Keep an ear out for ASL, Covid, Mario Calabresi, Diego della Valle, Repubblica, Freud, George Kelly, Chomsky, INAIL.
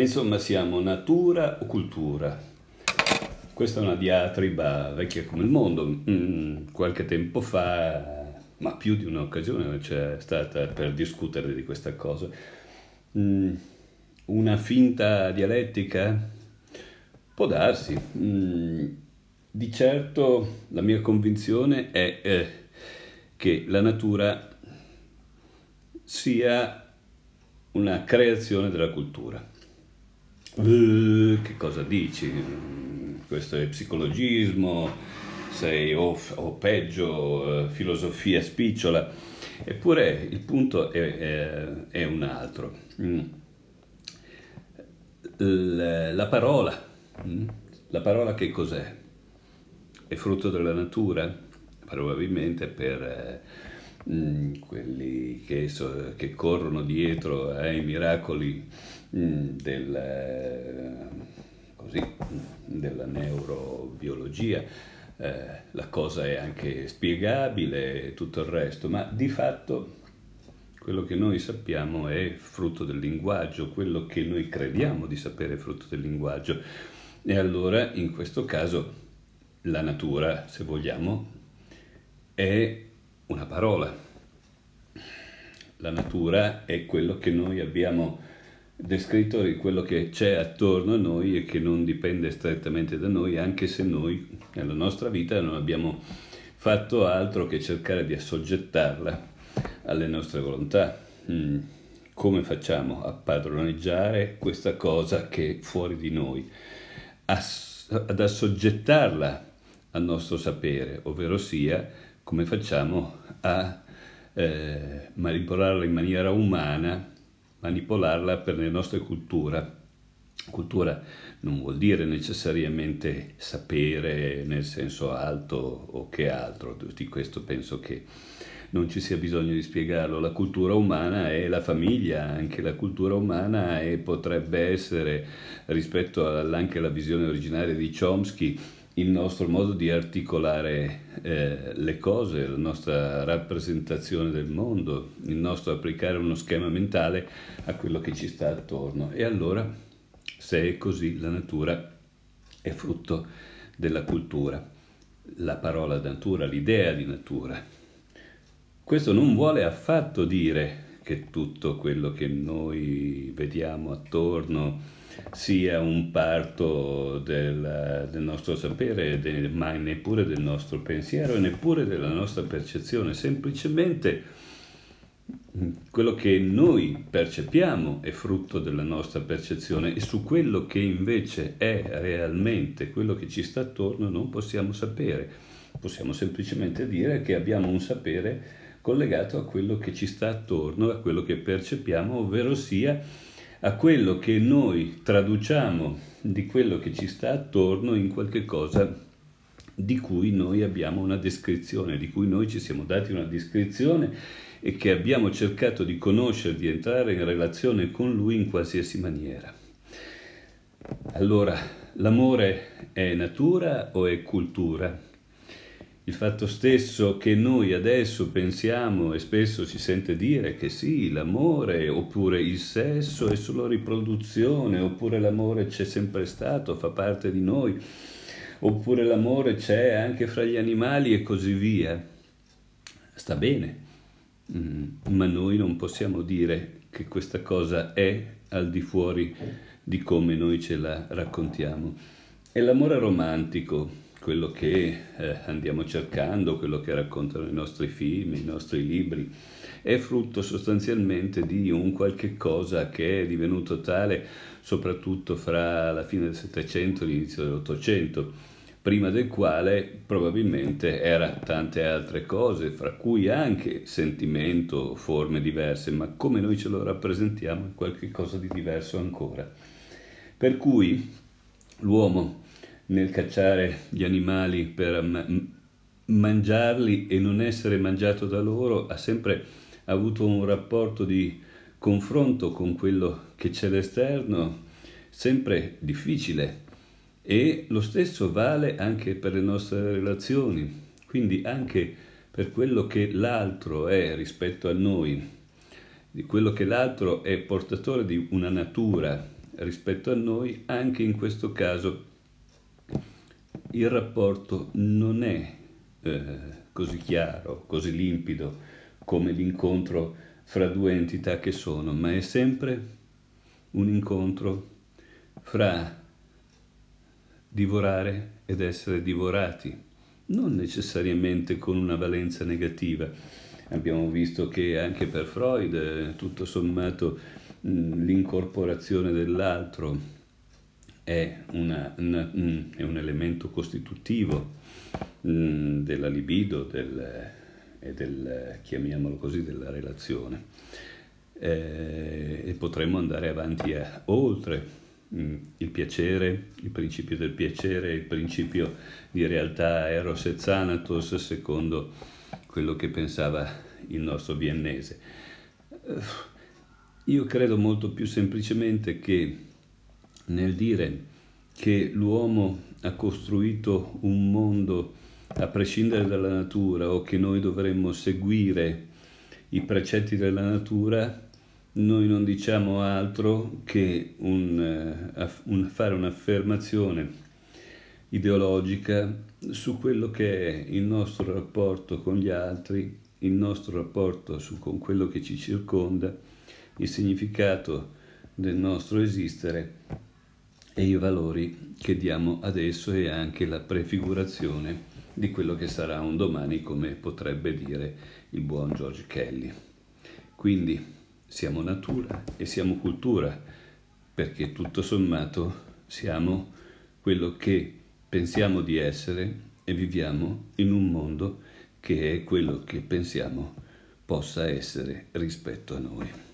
Insomma, siamo natura o cultura? Questa è una diatriba vecchia come il mondo. Qualche tempo fa, ma più di un'occasione c'è stata per discutere di questa cosa. Una finta dialettica? Può darsi. Di certo la mia convinzione è che la natura sia una creazione della cultura. Che cosa dici? Questo è psicologismo, o peggio, filosofia spicciola. Eppure il punto è un altro. La parola che cos'è? È frutto della natura? Probabilmente per quelli che corrono dietro ai miracoli della neurobiologia, la cosa è anche spiegabile e tutto il resto, ma di fatto quello che noi sappiamo è frutto del linguaggio, quello che noi crediamo di sapere è frutto del linguaggio, e allora in questo caso la natura, se vogliamo, è una parola. La natura è quello che noi abbiamo descritto, di quello che c'è attorno a noi e che non dipende strettamente da noi, anche se noi nella nostra vita non abbiamo fatto altro che cercare di assoggettarla alle nostre volontà. Come facciamo a padroneggiare questa cosa che è fuori di noi, ad assoggettarla al nostro sapere, ovvero sia come facciamo a manipolarla in maniera umana, manipolarla per le nostre culture. Cultura non vuol dire necessariamente sapere nel senso alto o che altro, di questo penso che non ci sia bisogno di spiegarlo. La cultura umana è la famiglia, anche la cultura umana potrebbe essere, rispetto anche alla visione originaria di Chomsky, il nostro modo di articolare le cose, la nostra rappresentazione del mondo, il nostro applicare uno schema mentale a quello che ci sta attorno. E allora, se è così, la natura è frutto della cultura, la parola natura, l'idea di natura. Questo non vuole affatto dire che tutto quello che noi vediamo attorno sia un parto del nostro sapere, ma neppure del nostro pensiero, neppure della nostra percezione. Semplicemente quello che noi percepiamo è frutto della nostra percezione, e su quello che invece è realmente quello che ci sta attorno non possiamo sapere. Possiamo semplicemente dire che abbiamo un sapere collegato a quello che ci sta attorno, a quello che percepiamo, ovvero sia a quello che noi traduciamo di quello che ci sta attorno in qualche cosa di cui noi abbiamo una descrizione, di cui noi ci siamo dati una descrizione e che abbiamo cercato di conoscere, di entrare in relazione con lui in qualsiasi maniera. Allora, l'amore è natura o è cultura? Il fatto stesso che noi adesso pensiamo, e spesso si sente dire, che sì, l'amore oppure il sesso è solo riproduzione, oppure l'amore c'è sempre stato, fa parte di noi, oppure l'amore c'è anche fra gli animali e così via, sta bene, ma noi non possiamo dire che questa cosa è al di fuori di come noi ce la raccontiamo. È l'amore romantico, quello che andiamo cercando, quello che raccontano i nostri film, i nostri libri, è frutto sostanzialmente di un qualche cosa che è divenuto tale soprattutto fra la fine del Settecento e l'inizio dell'Ottocento, prima del quale probabilmente era tante altre cose, fra cui anche sentimento, forme diverse, ma come noi ce lo rappresentiamo è qualche cosa di diverso ancora. Per cui l'uomo, nel cacciare gli animali per mangiarli e non essere mangiato da loro, ha sempre avuto un rapporto di confronto con quello che c'è all'esterno, sempre difficile, e lo stesso vale anche per le nostre relazioni, quindi anche per quello che l'altro è rispetto a noi, di quello che l'altro è portatore di una natura rispetto a noi, anche in questo caso il rapporto non è così chiaro, così limpido come l'incontro fra due entità che sono, ma è sempre un incontro fra divorare ed essere divorati, non necessariamente con una valenza negativa. Abbiamo visto che anche per Freud, tutto sommato, l'incorporazione dell'altro è un elemento costitutivo della libido e del, chiamiamolo così, della relazione. E potremmo andare avanti oltre il piacere, il principio del piacere, il principio di realtà eros e thanatos, secondo quello che pensava il nostro viennese. Io credo molto più semplicemente che nel dire che l'uomo ha costruito un mondo a prescindere dalla natura o che noi dovremmo seguire i precetti della natura, noi non diciamo altro che fare un'affermazione ideologica su quello che è il nostro rapporto con gli altri, il nostro rapporto con quello che ci circonda, il significato del nostro esistere e i valori che diamo adesso e anche la prefigurazione di quello che sarà un domani, come potrebbe dire il buon George Kelly. Quindi siamo natura e siamo cultura, perché tutto sommato siamo quello che pensiamo di essere e viviamo in un mondo che è quello che pensiamo possa essere rispetto a noi.